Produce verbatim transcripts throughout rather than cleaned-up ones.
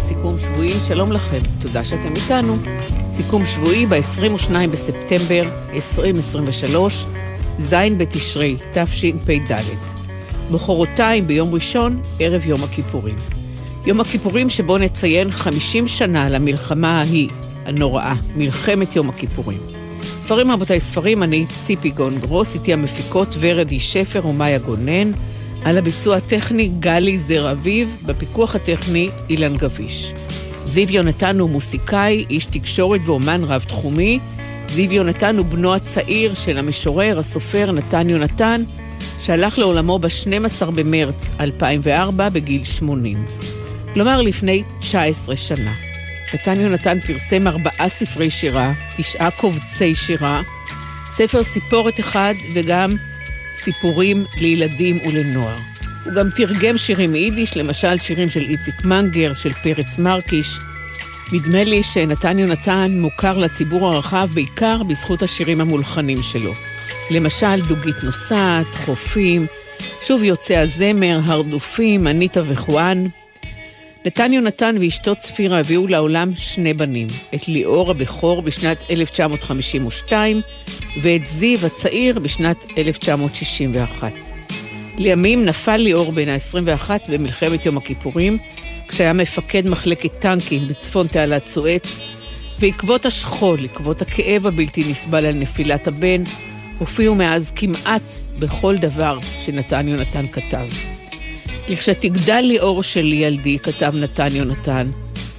שומעים סיכום שבועי, שלום לכם, תודה שאתם איתנו. סיכום שבועי ב-עשרים ושניים בספטמבר עשרים עשרים ושלוש, זין בתשרי, תשפ"ד. מחרתיים ביום ראשון, ערב יום הכיפורים. יום הכיפורים שבו נציין חמישים שנה למלחמה ההיא, הנוראה, מלחמת יום הכיפורים. ספרים רבותיי ספרים, אני ציפי גון-גרוס, איתי המפיקות ורדי שפר ומאיה גונן, על הביצוע הטכני גלי זוהר אביב, בפיקוח הטכני אילן גביש. זיו יונתן הוא מוסיקאי, איש תקשורת ואומן רב תחומי. זיו יונתן הוא בנו הצעיר של המשורר, הסופר נתן יונתן, שהלך לעולמו ב-שנים עשר במרץ אלפיים וארבע בגיל שמונים. כלומר לפני תשע עשרה שנה. נתן יונתן פרסם ארבעה ספרי שירה, תשעה קובצי שירה, ספר סיפורת אחד וגם סיפורים לילדים ולנוער. הוא גם תרגם שירים מיידיש, למשל שירים של איציק מנגר, של פרץ מרקיש. נדמה לי שנתן יונתן מוכר לציבור הרחב בעיקר בזכות השירים המולחנים שלו. למשל דוגית נוסעת, חופים, שוב יוצא הזמר, הרדופים, אניטה וחואן. נתן יונתן ואשתו צפירה הביאו לעולם שני בנים, את ליאור הבכור בשנת אלף תשע מאות חמישים ושתיים ואת זיו הצעיר בשנת אלף תשע מאות שישים ואחת. לימים נפל ליאור בן ה-עשרים ואחת במלחמת יום הכיפורים, כשהיה מפקד מחלקת טנקים בצפון תעלת סואץ, ועקבות השכול, עקבות הכאב הבלתי נסבל על נפילת הבן, הופיעו מאז כמעט בכל דבר שנתן יונתן כתב. לכשתגדל ליאור שלי ילדי, כתב נתן יונתן,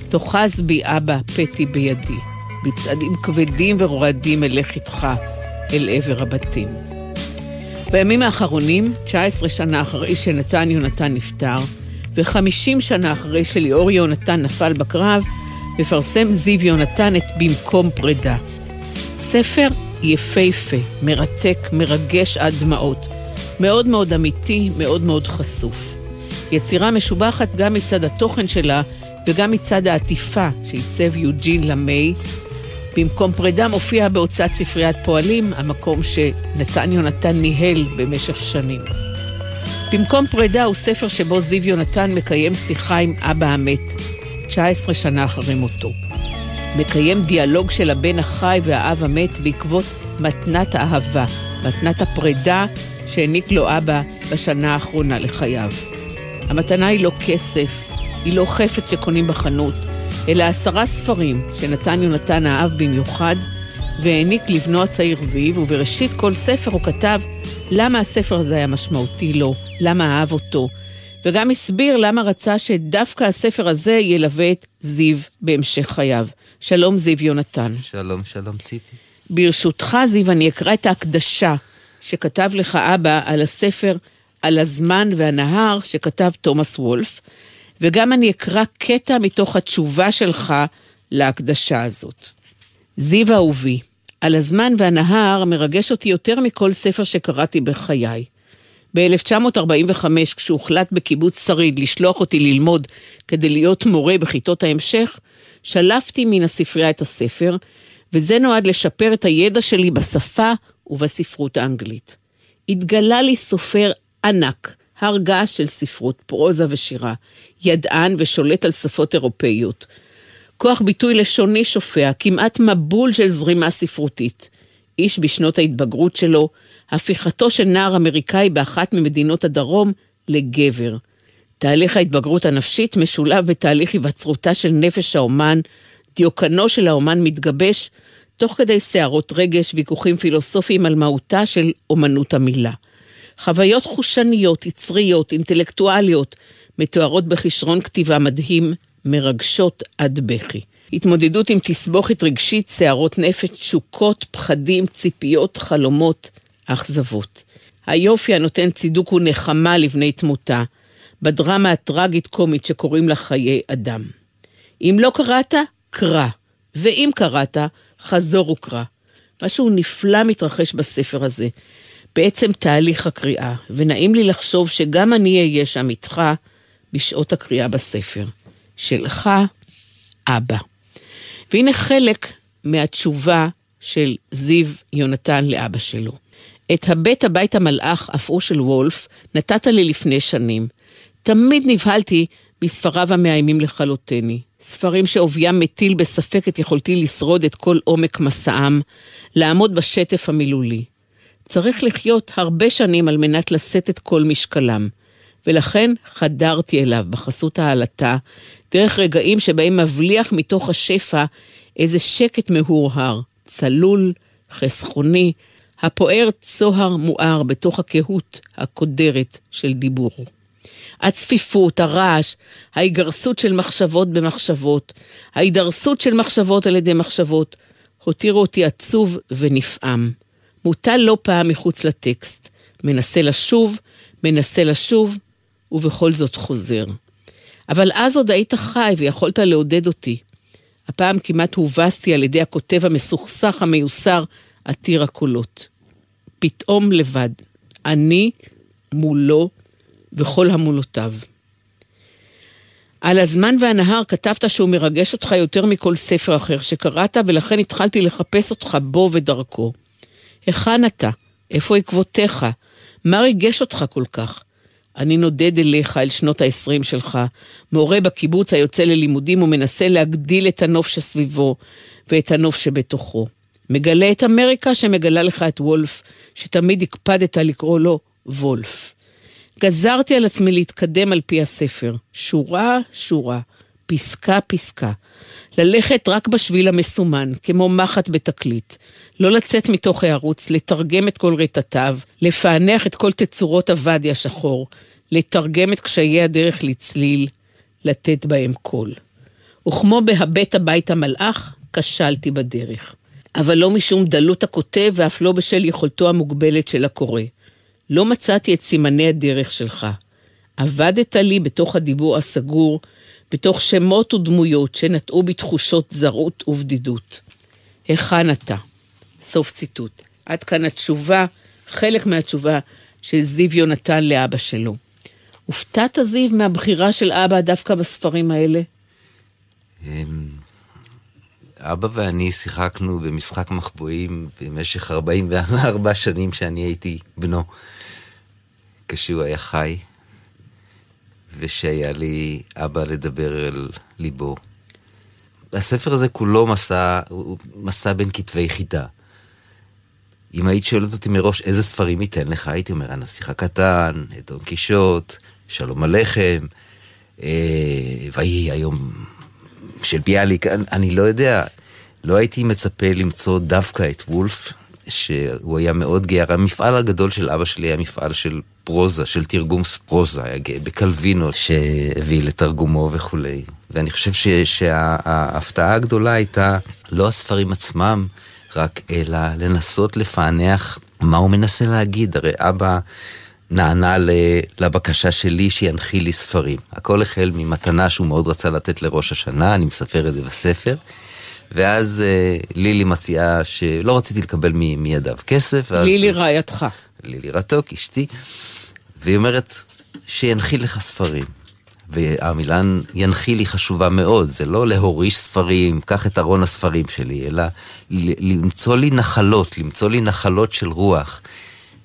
תוחז בי אבא פתי בידי, בצעדים כבדים ורועדים אלך איתך אל עבר הבתים. בימים האחרונים, תשע עשרה שנה אחרי שנתן יונתן נפטר, ו-חמישים שנה אחרי שליאור יונתן נפל בקרב, מפרסם זיו יונתן את במקום פרידה. ספר יפהפה, מרתק, מרגש עד דמעות, מאוד מאוד אמיתי, מאוד מאוד חשוף. יצירה משובחת גם מצד התוכן שלה וגם מצד העטיפה שעיצב יוג'ין למאי. במקום פרידה מופיע בהוצאת ספריית פועלים, המקום שנתן יונתן ניהל במשך שנים. במקום פרידה הוא ספר שבו זיו יונתן מקיים שיחה עם אבא המת, תשע עשרה שנה אחרי מותו. מקיים דיאלוג של הבן החי והאב המת בעקבות מתנת האהבה, מתנת הפרידה שהעניק לו אבא בשנה האחרונה לחייו. המתנה היא לא כסף, היא לא חפץ שקונים בחנות, אלא עשרה ספרים שנתן יונתן האב במיוחד, והעניק לבנו הצעיר זיו, ובראשית כל ספר הוא כתב למה הספר הזה היה משמעותי לו, למה אהב אותו, וגם הסביר למה רצה שדווקא הספר הזה ילווה את זיו בהמשך חייו. שלום זיו יונתן. שלום, שלום ציפי. ברשותך זיו, אני אקרא את ההקדשה שכתב לך אבא על הספר על הזמן והנהר שכתב תומאס וולף, וגם אני אקרא קטע מתוך התשובה שלך להקדשה הזאת. זיו אהובי, על הזמן והנהר מרגש אותי יותר מכל ספר שקראתי בחיי. ב-אלף תשע מאות ארבעים וחמש, כשהוחלט בקיבוץ שריד לשלוח אותי ללמוד כדי להיות מורה בכיתות ההמשך, שלפתי מן הספרייה את הספר, וזה נועד לשפר את הידע שלי בשפה ובספרות האנגלית. התגלה לי סופר ענק, הרגע של ספרות, פרוזה ושירה, ידען ושולט על שפות אירופאיות. כוח ביטוי לשוני שופע, כמעט מבול של זרימה ספרותית. איש בשנות ההתבגרות שלו, הפיכתו של נער אמריקאי באחת ממדינות הדרום לגבר. תהליך ההתבגרות הנפשית משולב בתהליך היווצרותה של נפש האומן, דיוקנו של האומן מתגבש, תוך כדי שערות רגש, ויכוחים פילוסופיים על מהותה של אומנות המילה. חוויות חושניות, יצריות, אינטלקטואליות, מתוארות בכישרון כתיבה מדהים, מרגשות עד בכי. התמודדות עם תסבוכת רגשית, שערות נפש, תשוקות, פחדים, ציפיות, חלומות, אכזבות. היופי הנותן צידוק ונחמה לבני תמותה, בדרמה הטרגית-קומית שקוראים לה חיי אדם. אם לא קראת, קרא, ואם קראת, חזור וקרא. משהו נפלא מתרחש בספר הזה, בעצם תהליך הקריאה, ונעים לי לחשוב שגם אני אהיה שם איתך בשעות הקריאה בספר. שלך, אבא. והנה חלק מהתשובה של זיו יונתן לאבא שלו. את הבית הבית המלאך, אף הוא של וולף, נתת לי לפני שנים. תמיד נבהלתי מספריו המאיימים לחלוטני. ספרים שאוביים מטיל בספק את יכולתי לשרוד את כל עומק מסעם, לעמוד בשטף המילולי. צריך לחיות הרבה שנים על מנת לשאת את כל משקלם, ולכן חדרתי אליו בחסות העלתה, דרך רגעים שבהם מבליח מתוך השפע איזה שקט מהורהר, צלול, חסכוני, הפוער צוהר מואר בתוך הכהות הקודרת של דיבור. הצפיפות, הרעש, ההיגרסות של מחשבות במחשבות, ההידרסות של מחשבות על ידי מחשבות, הותירו אותי עצוב ונפעם. מוטל לא פעם מחוץ לטקסט, מנסה לשוב, מנסה לשוב, ובכל זאת חוזר. אבל אז עוד היית חי ויכולת לעודד אותי. הפעם כמעט הובסתי על ידי הכותב המסוכסך המיוסר, עתיר הקולות. פתאום לבד, אני מולו וכל המולותיו. על הזמן והנהר כתבת שהוא מרגש אותך יותר מכל ספר אחר שקראת, ולכן התחלתי לחפש אותך בו ודרכו. היכן אתה? איפה עקבותיך? מה ריגש אותך כל כך? אני נודד אליך אל שנות ה-עשרים שלך, מורה בקיבוץ היוצא ללימודים ומנסה להגדיל את הנוף שסביבו ואת הנוף שבתוכו. מגלה את אמריקה שמגלה לך את וולף, שתמיד הקפדת לקרוא לו וולף. גזרתי על עצמי להתקדם על פי הספר, שורה שורה, פסקה פסקה, ללכת רק בשביל המסומן, כמו מחט בתקליט, לא לצאת מתוך הערוץ, לתרגם את כל רטתיו, לפענח את כל תצורות הוואדי השחור, לתרגם את קשיי הדרך לצליל, לתת בהם קול. וכמו בהבט הבית המלאך, כשלתי בדרך. אבל לא משום דלות הכותב ואף לא בשל יכולתו המוגבלת של הקורא. לא מצאתי את סימני הדרך שלך. עבדת לי בתוך הדיבור הסגור, בתוך שמות ודמויות שנטעו בתחושות זרות ובדידות. היכן אתה? סוף ציטוט. עד כאן התשובה, חלק מהתשובה של זיו יונתן לאבא שלו. הופתעת זיו מהבחירה של אבא דווקא בספרים האלה? אבא ואני שיחקנו במשחק מחבואים במשך ארבעים וארבע שנים שאני הייתי בנו, כשהוא היה חי, ושהיה לי אבא לדבר אל ליבו. הספר הזה כולו מסע, הוא מסע בין כתבי חידה. אם היית שואלת אותי מראש איזה ספרים ייתן לך, הייתי אומר, הנסיך הקטן, את דון קישוט, שלום עליכם, אה, והיא היום... של ביאליק, אני, אני לא יודע, לא הייתי מצפה למצוא דווקא את וולף, שהוא היה מאוד גאה. המפעל הגדול של אבא שלי היה מפעל של פרוזה, של תרגום פרוזה, היה גאה בקלווינו שהביא לתרגומו וכו'. ואני חושב ש, שההפתעה הגדולה הייתה לא הספרים עצמם, רק אלא לנסות לפענח מה הוא מנסה להגיד. הרי אבא נענה לבקשה שלי שינחיל לי ספרים. הכל החל ממתנה שהוא מאוד רצה לתת לראש השנה, אני מספר את זה בספר, ואז לילי מציעה שלא רציתי לקבל מידיו כסף. לילי רעייתך. לילי רתוק, אשתי, והיא אומרת שינחיל לך ספרים. והמילה ינחיל לי חשובה מאוד, זה לא להוריש ספרים, קח את ארון הספרים שלי, אלא למצוא לי נחלות, למצוא לי נחלות של רוח,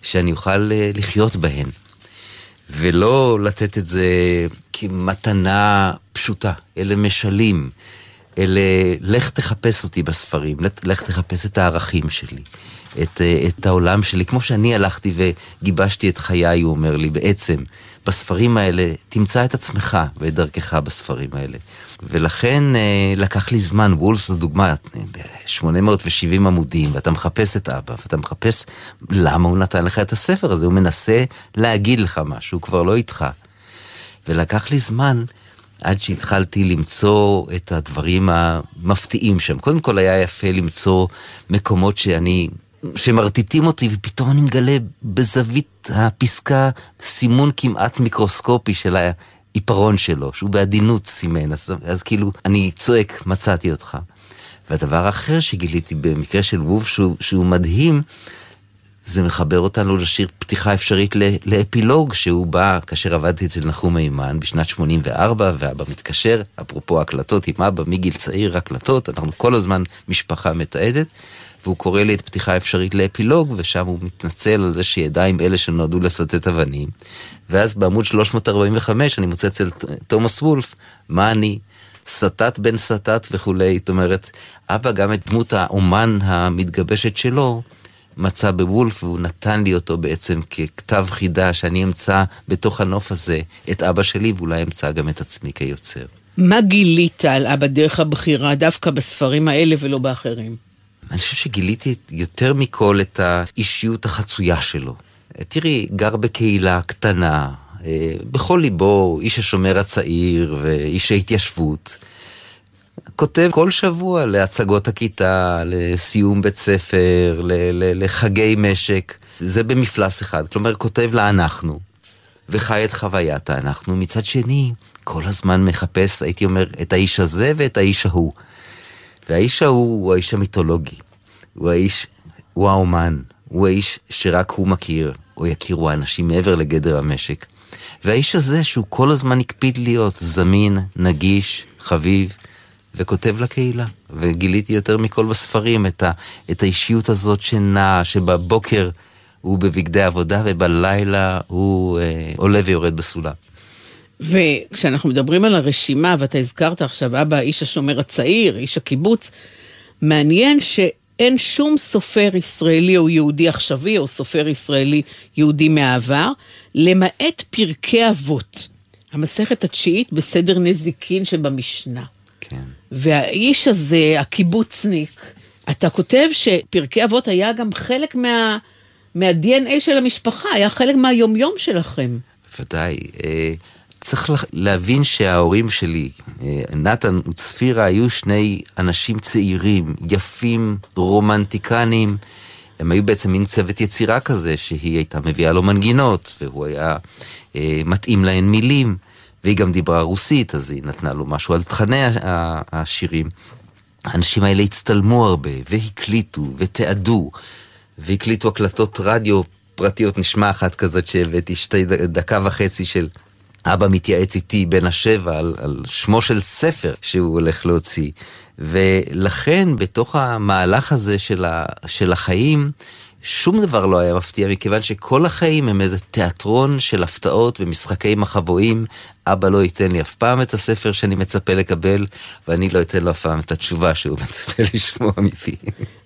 שאני אוכל לחיות בהן, ולא לתת את זה כמתנה פשוטה, אלה משלים, אלה לך תחפש אותי בספרים, לך תחפש את הערכים שלי, את, את העולם שלי, כמו שאני הלכתי וגיבשתי את חיי, הוא אומר לי, בעצם, בספרים האלה, תמצא את עצמך ואת דרכך בספרים האלה. ולכן לקח לי זמן, וולף זו דוגמה, שמונה מאות ושבעים עמודים, ואתה מחפש את אבא, ואתה מחפש למה הוא נתן לך את הספר הזה, הוא מנסה להגיד לך משהו, הוא כבר לא איתך. ולקח לי זמן עד שהתחלתי למצוא את הדברים המפתיעים שם. קודם כל היה יפה למצוא מקומות שאני... שמרטיטים אותי, ופתאום אני מגלה בזווית הפסקה סימון כמעט מיקרוסקופי של העיפרון שלו, שהוא בעדינות סימן, אז, אז כאילו אני צועק, מצאתי אותך. והדבר האחר שגיליתי במקרה של ווב, שהוא, שהוא מדהים, זה מחבר אותנו לשיר פתיחה אפשרית לאפילוג, שהוא בא, כאשר עבדתי אצל נחום הימן, בשנת שמונים וארבע, ואבא מתקשר, אפרופו הקלטות עם אבא, מגיל צעיר, הקלטות, אנחנו כל הזמן משפחה מתעדת, והוא קורא לי את פתיחה אפשרית לאפילוג, ושם הוא מתנצל על זה שידיים אלה שנועדו לסטט אבנים, ואז בעמוד שלוש מאות ארבעים וחמש אני מוצא אצל תומאס וולף, מה אני? סטט בן סטט וכולי. זאת אומרת, אבא גם את דמות האומן המתגבשת שלו, מצא בוולף, והוא נתן לי אותו בעצם ככתב חידה, שאני אמצא בתוך הנוף הזה את אבא שלי, ואולי אמצא גם את עצמי כיוצר. מה גילית על אבא דרך הבחירה, דווקא בספרים האלה ולא באחרים? אני חושב שגיליתי יותר מכל את האישיות החצויה שלו. תראי, גר בקהילה קטנה, בכל ליבו, איש השומר הצעיר ואיש ההתיישבות, כותב כל שבוע להצגות הכיתה, לסיום בית ספר, ל- ל- לחגי משק, זה במפלס אחד, כלומר כותב לה אנחנו, וחי את חוויית אנחנו, מצד שני, כל הזמן מחפש, הייתי אומר, את האיש הזה ואת האיש ההוא, והאיש ההוא הוא האיש המיתולוגי, הוא האיש, הוא האומן, הוא האיש שרק הוא מכיר, או יכירו האנשים מעבר לגדר המשק, והאיש הזה שהוא כל הזמן הקפיד להיות זמין, נגיש, חביב, וכותב לקהילה. וגיליתי יותר מכל בספרים את, ה, את האישיות הזאת שנע, שבבוקר הוא בבגדי עבודה, ובלילה הוא אה, עולה ויורד בסולה. וכשאנחנו מדברים על הרשימה, ואתה הזכרת עכשיו, אבא, איש השומר הצעיר, איש הקיבוץ, מעניין שאין שום סופר ישראלי או יהודי עכשווי, או סופר ישראלי יהודי מהעבר, למעט פרקי אבות, המסכת התשיעית בסדר נזיקין שבמשנה. כן. והאיש הזה, הקיבוצניק, אתה כותב שפרקי אבות היה גם חלק מה, מה-די אן איי של המשפחה, היה חלק מהיומיום שלכם. ודאי, צריך להבין שההורים שלי, נתן וצפירה, היו שני אנשים צעירים, יפים, רומנטיקנים, הם היו בעצם מין צוות יצירה כזה, שהיא הייתה מביאה לו מנגינות, והוא היה מתאים להן מילים, והיא גם דיברה רוסית, אז היא נתנה לו משהו על תכני השירים. האנשים האלה הצטלמו הרבה, והקליטו, ותעדו, והקליטו הקלטות רדיו פרטיות, נשמע אחת כזאת שהבאתי, שתי דקה וחצי של אבא מתייעץ איתי בין השבע, על, על שמו של ספר שהוא הולך להוציא. ולכן, בתוך המהלך הזה של, ה, של החיים, שום דבר לא היה מפתיע, מכיוון שכל החיים הם איזה תיאטרון של הפתעות ומשחקי מחבואים. אבא לא ייתן לי אף פעם את הספר שאני מצפה לקבל, ואני לא אתן לו אף פעם את התשובה שהוא מצפה לשמוע מפי.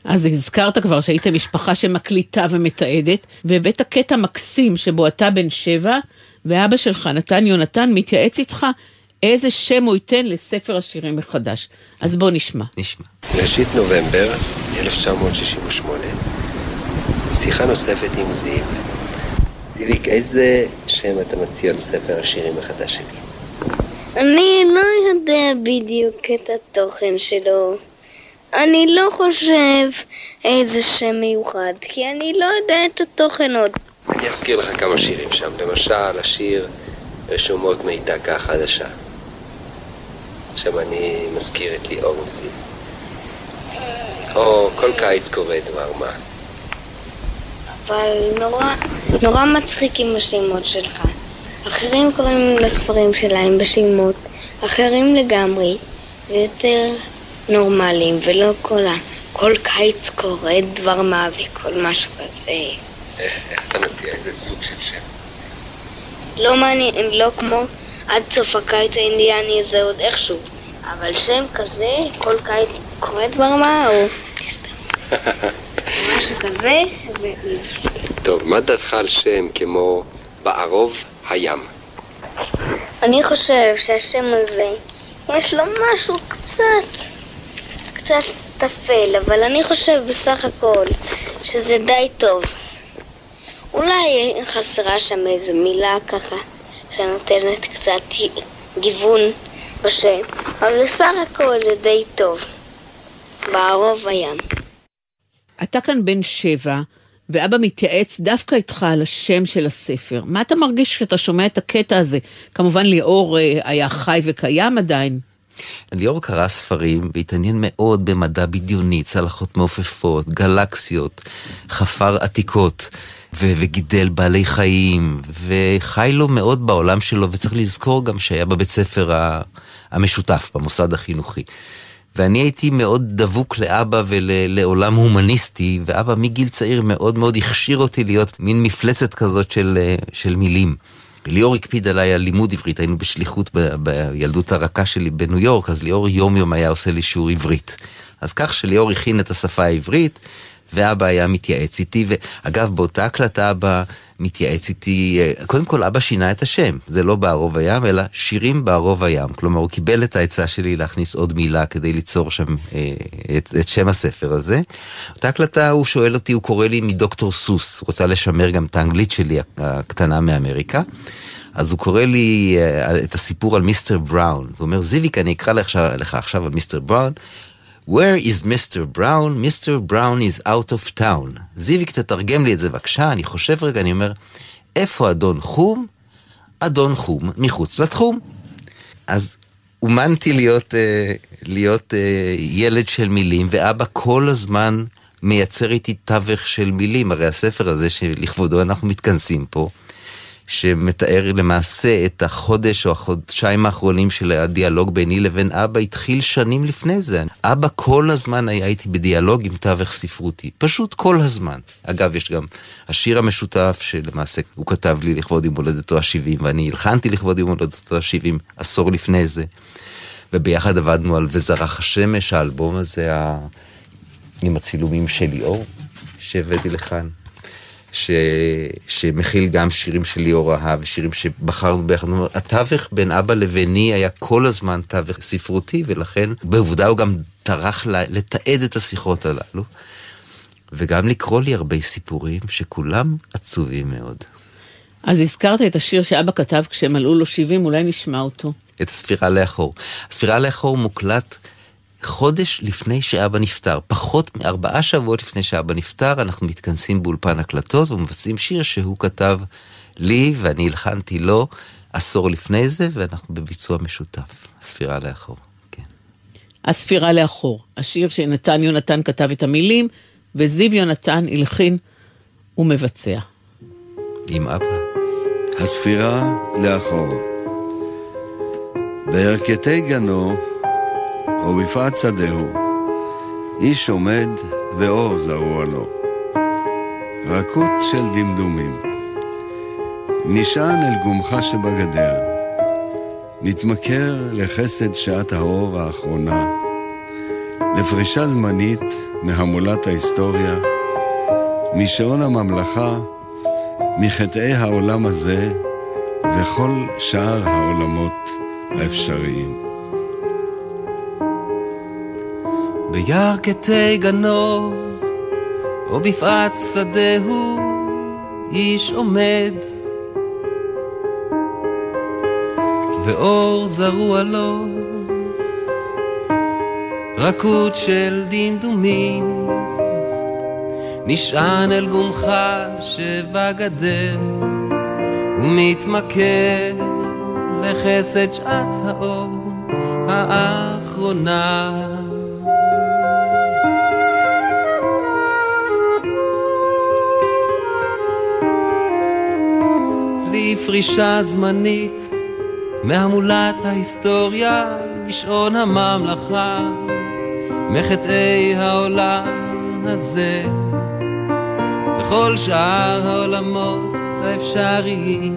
אז הזכרת כבר שהיית משפחה שמקליטה ומתעדת, ובית הקטע מקסים שבו אתה בן שבע, ואבא שלך, נתן יונתן, מתייעץ איתך איזה שם הוא ייתן לספר השירים מחדש. אז בוא נשמע. נשמע. ראשית נובמבר אלף תשע מאות שישים ושמונה, שיחה נוספת עם זיו. זיריק, איזה שם אתה מציע לספר השירים החדש שלי? אני לא יודע בדיוק את התוכן שלו. אני לא חושב איזה שם מיוחד, כי אני לא יודע את התוכן עוד. אני אזכיר לך כמה שירים שם. למשל, השיר רשומות מידקה חדשה. שם אני מזכיר את ליאור וזיו. או כל קיץ קורה דבר מה. אבל נורא, נורא מצחיק עם השמות שלך. אחרים קוראים לספרים שלהם בשמות, אחרים לגמרי, ויותר נורמליים, ולא כל ה... כל קיץ קורה דבר מה וכל משהו כזה. איך, איך אתה מציע איזה סוג של שם? לא מעניין, לא כמו עד סוף הקיץ האינדיאני זה עוד איכשהו, אבל שם כזה, כל קיץ קורה דבר מה, או... סתם. משהו כזה, זה... טוב, מה דעתך על שם כמו בערוב הים? אני חושב שהשם הזה יש לו משהו קצת, קצת תפל, אבל אני חושב בסך הכל שזה די טוב. אולי חסרה שם איזו מילה ככה שנותנת קצת גיוון בשם, אבל בסך הכל זה די טוב, בערוב הים. אתה כאן בן שבע, ואבא מתייעץ דווקא איתך על השם של הספר. מה אתה מרגיש כשאתה שומע את הקטע הזה? כמובן ליאור היה חי וקיים עדיין. ליאור קרא ספרים והתעניין מאוד במדע בדיוני, צלחות מעופפות, גלקסיות, חפר עתיקות, ו- וגידל בעלי חיים, וחי לו מאוד בעולם שלו, וצריך לזכור גם שהיה בבית ספר ה- המשותף, במוסד החינוכי. ואני הייתי מאוד דבוק לאבא ולעולם הומניסטי, ואבא מגיל צעיר מאוד מאוד הכשיר אותי להיות מין מפלצת כזאת של, של מילים. ליאור הקפיד עליי על לימוד עברית, היינו בשליחות ב- בילדות הרכה שלי בניו יורק, אז ליאור יום יום היה עושה לי שיעור עברית. אז כך שליאור הכין את השפה העברית, ואבא היה מתייעץ איתי, ואגב באותה הקלטה אבא מתייעץ איתי, קודם כל אבא שינה את השם, זה לא בערוב הים, אלא שירים בערוב הים, כלומר הוא קיבל את העצה שלי להכניס עוד מילה כדי ליצור שם את, את שם הספר הזה. אותה הקלטה הוא שואל אותי, הוא קורא לי מדוקטור סוס, הוא רוצה לשמר גם את האנגלית שלי הקטנה מאמריקה, אז הוא קורא לי את הסיפור על מיסטר בראון, הוא אומר זיויק אני אקרא לך, לך עכשיו על מיסטר בראון, Where is מיסטר Brown? מיסטר Brown is out of town. זיויק, תתרגם לי את זה בבקשה, אני חושב רגע, אני אומר, איפה אדון חום? אדון חום מחוץ לתחום. אז אומנתי להיות, להיות ילד של מילים, ואבא כל הזמן מייצר איתי תווך של מילים, הרי הספר הזה שלכבודו אנחנו מתכנסים פה, שמתאר למעשה את החודש או החודשיים האחרונים של הדיאלוג ביני לבין אבא, התחיל שנים לפני זה. אבא כל הזמן היה איתי בדיאלוג עם תווך ספרותי, פשוט כל הזמן. אגב, יש גם השיר המשותף שלמעשה הוא כתב לי לכבוד עם הולדתו ה-שבעים, ואני הלחנתי לכבוד עם הולדתו ה-שבעים עשור לפני זה, וביחד עבדנו על וזרח השמש, האלבום הזה ה... עם הצילומים של ליאור שהבאתי לכאן. ש... שמכיל גם שירים של ליאור אהב, ושירים שבחרנו ביחד. התווך בין אבא לביני היה כל הזמן תווך ספרותי, ולכן בעובדה הוא גם טרח לתעד את השיחות הללו, וגם לקרוא לי הרבה סיפורים שכולם עצובים מאוד. אז הזכרת את השיר שאבא כתב כשמלאו לו שבעים, אולי נשמע אותו. את הספירה לאחור. הספירה לאחור מוקלט חודש לפני שאבא נפטר, פחות מארבעה שבועות לפני שאבא נפטר, אנחנו מתכנסים באולפן הקלטות ומבצעים שיר שהוא כתב לי ואני הלחנתי לו עשור לפני זה, ואנחנו בביצוע משותף. הספירה לאחור, כן. הספירה לאחור, השיר שנתן יונתן כתב את המילים, וזיו יונתן הלחין ומבצע. עם אבא. הספירה לאחור. בערכתי גנו או בפעת שדהו, איש עומד ואור זרוע לו, רכות של דמדומים, נשען אל גומחה שבגדר, נתמכר לחסד שעת האור האחרונה, לפרישה זמנית מהמולת ההיסטוריה, משעון הממלכה, מחטאי העולם הזה וכל שאר העולמות האפשריים. בירכתי גנו, או בפעת שדהו, איש עומד, ואור זרוע לו, רכות של דמדומים, נשען אל גומחה שבגדר, ומתמכר לחסד שעת האור האחרונה. לפרישה זמנית מהמולת ההיסטוריה, משעון הממלכה, מחטאי העולם הזה וכל שאר העולמות האפשריים.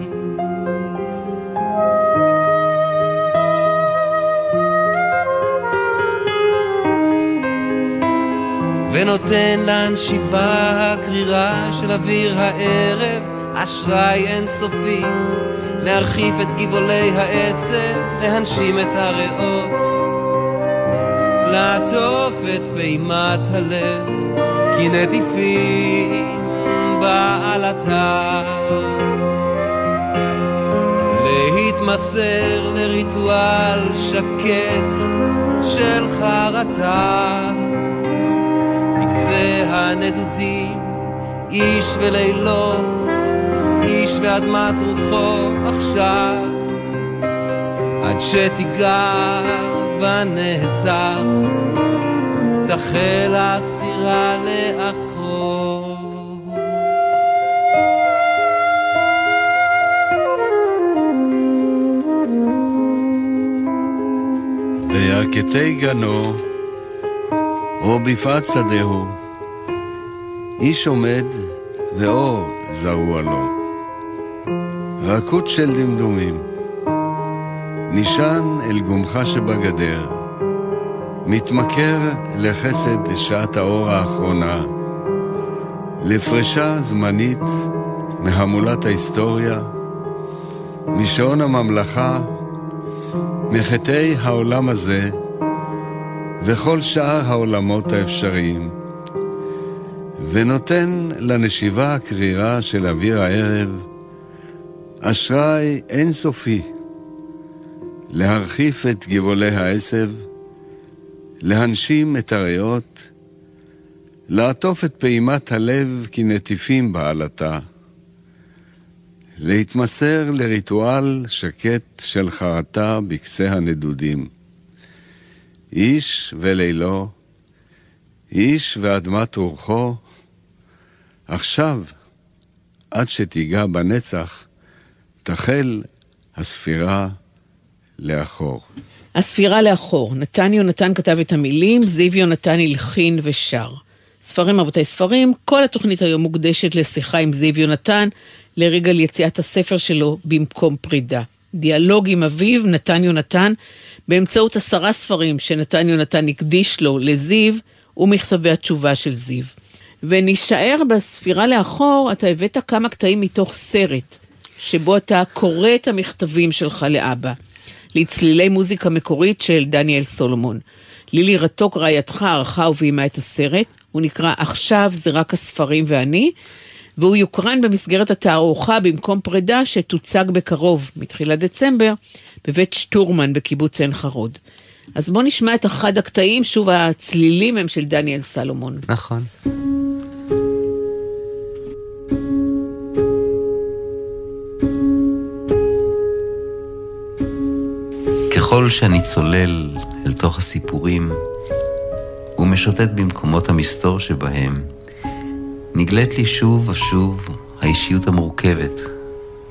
ונותן להנשיבה הקרירה של אוויר הערב, אשראי אינסופי, להרחיב את גבעולי העשב, להנשים את הריאות, לעטוף את פעימת הלב, כי נטיפים בעלתה, להתמסר לריטואל שקט של חרטה, מקצה הנדודים, איש ולילות, איש ואדמת רוחו עכשיו, עד שתיגר בנצח, תחל הספירה לאחור. בירכתי גנו, או בפעת שדהו, איש עומד ואור זרוע לו, רקות של דמדומים, נשען אל גומך שבגדר, מתמכר לחסד שעת האור האחרונה, לפרשה זמנית מהמולת ההיסטוריה, משעון הממלכה, מחטאי העולם הזה וכל שאר העולמות האפשריים, ונותן לנשיבה הקרירה של אוויר הערב אשראי אינסופי להרחיף את גבולי העשב, להנשים את הריאות, לעטוף את פעימת הלב כנטיפים בעלתה, להתמסר לריטואל שקט של חרטה בקצה הנדודים. איש ולילו, איש ואדמת רוחו, עכשיו, עד שתיגע בנצח, תחל הספירה לאחור. הספירה לאחור. נתן יונתן כתב את המילים, זיו יונתן הלחין ושר. ספרים, רבותיי, ספרים. כל התוכנית היום מוקדשת לשיחה עם זיו יונתן, לרגע ליציאת הספר שלו במקום פרידה. דיאלוג עם אביו, נתן יונתן, באמצעות עשרה ספרים שנתן יונתן הקדיש לו לזיו, ומכתבי התשובה של זיו. ונשאר בספירה לאחור, אתה הבאת כמה קטעים מתוך סרט, שבו אתה קורא את המכתבים שלך לאבא, לצלילי מוזיקה מקורית של דניאל סולומון. לילי רתוק רעייתך ערכה וביימה את הסרט, הוא נקרא עכשיו זה רק הספרים ואני, והוא יוקרן במסגרת התערוכה במקום פרידה שתוצג בקרוב, מתחילת דצמבר, בבית שטורמן בקיבוץ עין חרוד. אז בוא נשמע את אחד הקטעים, שוב הצלילים הם של דניאל סלומון. נכון. ככל שאני צולל אל תוך הסיפורים ומשוטט במקומות המסתור שבהם, נגלית לי שוב ושוב האישיות המורכבת,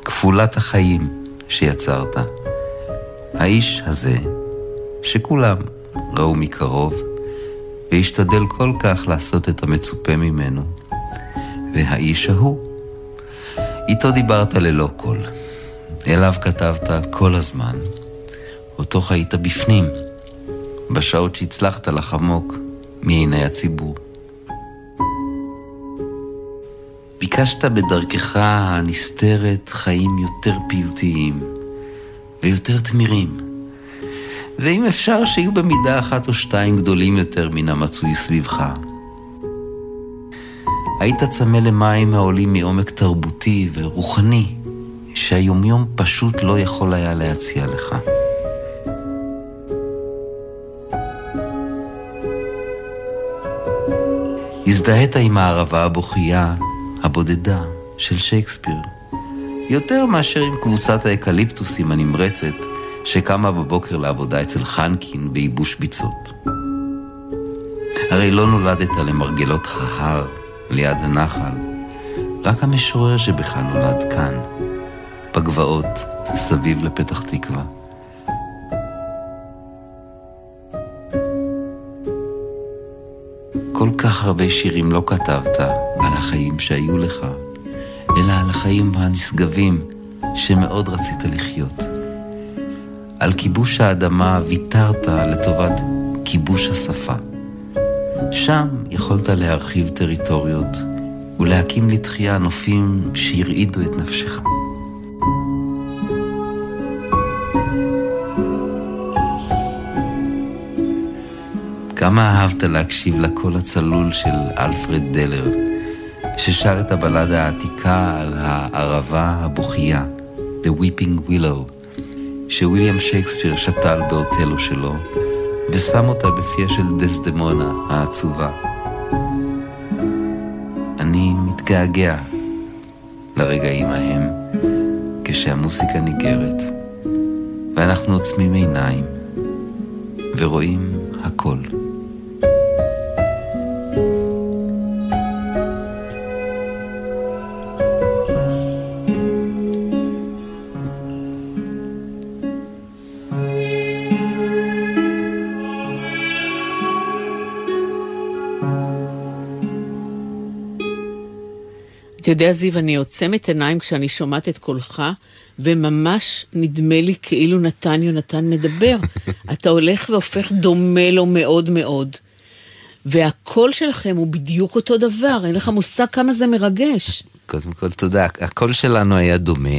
כפולת החיים שיצרת. האיש הזה, שכולם ראו מקרוב, והשתדל כל כך לעשות את המצופה ממנו. והאיש ההוא, איתו דיברת ללא קול, אליו כתבת כל הזמן, אותו חיית בפנים, בשעות שהצלחת לחמוק מעיני הציבור. ביקשת בדרכך הנסתרת חיים יותר פיוטיים ויותר תמירים, ואם אפשר שיהיו במידה אחת או שתיים גדולים יותר מן המצוי סביבך. היית צמא למים העולים מעומק תרבותי ורוחני שהיומיום פשוט לא יכול היה להציע לך. הזדהית עם הערבה הבוכייה הבודדה של שייקספיר, יותר מאשר עם קבוצת האקליפטוסים הנמרצת שקמה בבוקר לעבודה אצל חנקין בייבוש ביצות. הרי לא נולדת למרגלות ההר ליד הנחל, רק המשורר שבך נולד כאן, בגבעות סביב לפתח תקווה. כל כך הרבה שירים לא כתבת על החיים שהיו לך, אלא על החיים הנשגבים שמאוד רצית לחיות. על כיבוש האדמה ויתרת לטובת כיבוש השפה. שם יכולת להרחיב טריטוריות ולהקים לתחייה נופים שירעידו את נפשך. כמה אהבת להקשיב לקול הצלול של אלפרד דלר, ששר את הבלדה העתיקה על הערבה הבוכייה, The Weeping Willow, שוויליאם שייקספיר שתל באוטלו שלו, ושם אותה בפיה של דסדמונה העצובה. אני מתגעגע לרגעים ההם, כשהמוסיקה ניגרת, ואנחנו עוצמים עיניים, ורואים הכל. אתה יודע, זיו, אני עוצמת עיניים כשאני שומעת את קולך, וממש נדמה לי כאילו נתן יונתן מדבר. אתה הולך והופך דומה לו מאוד מאוד. והקול שלכם הוא בדיוק אותו דבר, אין לך מושג כמה זה מרגש. קודם כל, תודה. הקול שלנו היה דומה.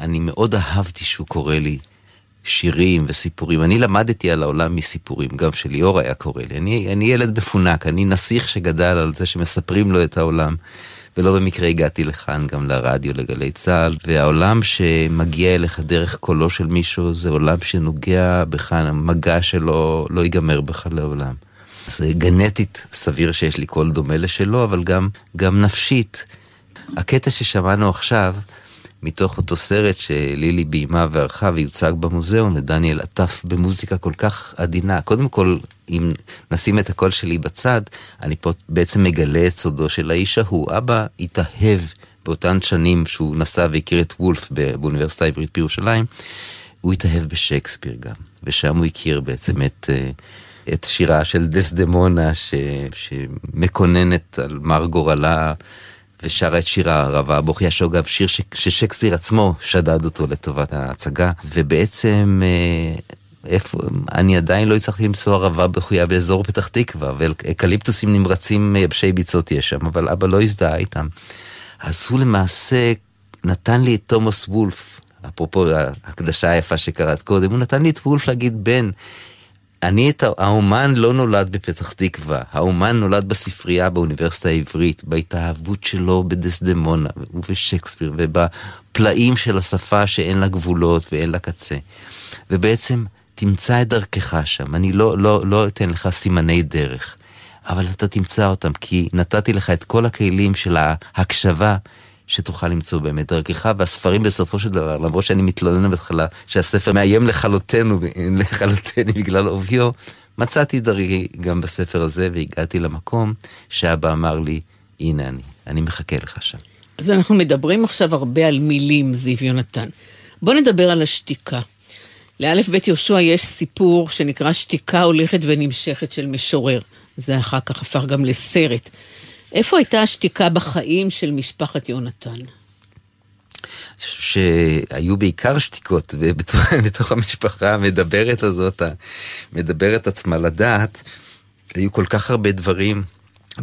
אני מאוד אהבתי שהוא קורא לי שירים וסיפורים. אני למדתי על העולם מסיפורים, גם שליאור היה קורא לי. אני, אני ילד בפונק, אני נסיך שגדל על זה שמספרים לו את העולם. ולא במקרה הגעתי לכאן, גם לרדיו, לגלי צהל, והעולם שמגיע אליך דרך קולו של מישהו, זה עולם שנוגע בך, המגע שלו לא ייגמר בך לעולם. אז גנטית סביר שיש לי קול דומה לשלו, אבל גם, גם נפשית. הקטע ששמענו עכשיו, מתוך אותו סרט שלילי בימה וערכה ויוצג במוזיאון, לדניאל עטף במוזיקה כל כך עדינה. קודם כל, אם נשים את הקול שלי בצד, אני פה בעצם מגלה את סודו של האיש ההוא. אבא התאהב באותן שנים שהוא נסע והכיר את וולף באוניברסיטה העברית בירושלים, הוא התאהב בשייקספיר גם, ושם הוא הכיר בעצם את, את שירה של דסדמונה, ש, שמקוננת על מר גורלה, ושרה את שירה הרבה הבוכיה, שאגב שיר ש... ששייקספיר עצמו שדד אותו לטובת ההצגה, ובעצם איפה, אני עדיין לא הצלחתי למצוא הרבה הבוכיה באזור פתח תקווה, ואקליפטוסים נמרצים יבשי ביצות יש שם, אבל אבא לא הזדהה איתם. אז הוא למעשה נתן לי את תומאס וולף, אפרופו ההקדשה היפה שקראת קודם, הוא נתן לי את וולף להגיד בן, אני את האומן לא נולד בפתח תקווה, האומן נולד בספרייה באוניברסיטה העברית, בהתאהבות שלו בדסדמונה ובשייקספיר, ובפלאים של השפה שאין לה גבולות ואין לה קצה. ובעצם תמצא את דרכך שם, אני לא, לא, לא אתן לך סימני דרך, אבל אתה תמצא אותם, כי נתתי לך את כל הכלים של ההקשבה, שתוכל למצוא באמת דרכך, והספרים בסופו של דבר, למרות שאני מתלונן בהתחלה, שהספר מאיים לחלוטנו, לחלוטני בגלל אוביו, מצאתי דרכי גם בספר הזה, והגעתי למקום שאבא אמר לי, הנה אני, אני מחכה לך שם. אז אנחנו מדברים עכשיו הרבה על מילים, זיו יונתן. בוא נדבר על השתיקה. לאלף בית יהושע יש סיפור שנקרא שתיקה הולכת ונמשכת של משורר. זה אחר כך הפך גם לסרט. איפה הייתה השתיקה בחיים של משפחת יונתן? שהיו בעיקר שתיקות, ובתוך, בתוך המשפחה המדברת הזאת, מדברת עצמה לדעת, היו כל כך הרבה דברים,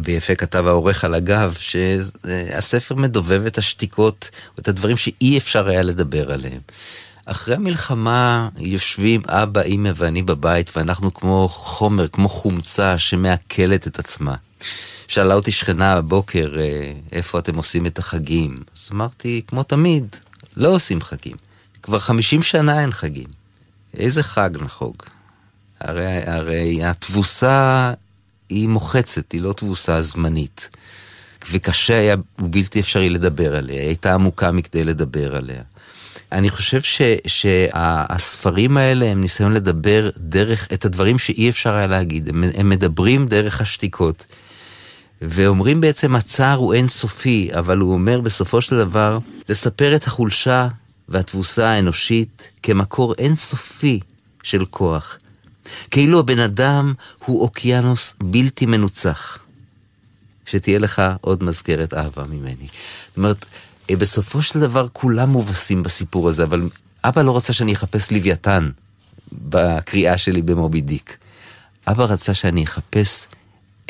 ויפה כתב העורך על הגב, שהספר מדובב את השתיקות, את הדברים שאי אפשר היה לדבר עליהם. אחרי המלחמה יושבים אבא, אמא ואני בבית, ואנחנו כמו חומר, כמו חומצה שמעכלת את עצמה. שאלה אותי שכנה הבוקר, איפה אתם עושים את החגים? אז אמרתי, כמו תמיד, לא עושים חגים. כבר חמישים שנה אין חגים. איזה חג נחוג? הרי, הרי התבוסה היא מוחצת, היא לא תבוסה זמנית. וקשה היה, ובלתי אפשרי לדבר עליה. היא הייתה עמוקה מכדי לדבר עליה. אני חושב ש, שהספרים האלה הם ניסיון לדבר דרך את הדברים שאי אפשר היה להגיד. הם, הם מדברים דרך השתיקות. ואומרים בעצם הצער הוא אינסופי, אבל הוא אומר בסופו של דבר, לספר את החולשה והתבוסה האנושית כמקור אינסופי של כוח. כאילו הבן אדם הוא אוקיינוס בלתי מנוצח. שתהיה לך עוד מזכרת אהבה ממני. זאת אומרת, בסופו של דבר כולם מובסים בסיפור הזה, אבל אבא לא רוצה שאני אחפש לוויתן בקריאה שלי במובי דיק. אבא רצה שאני אחפש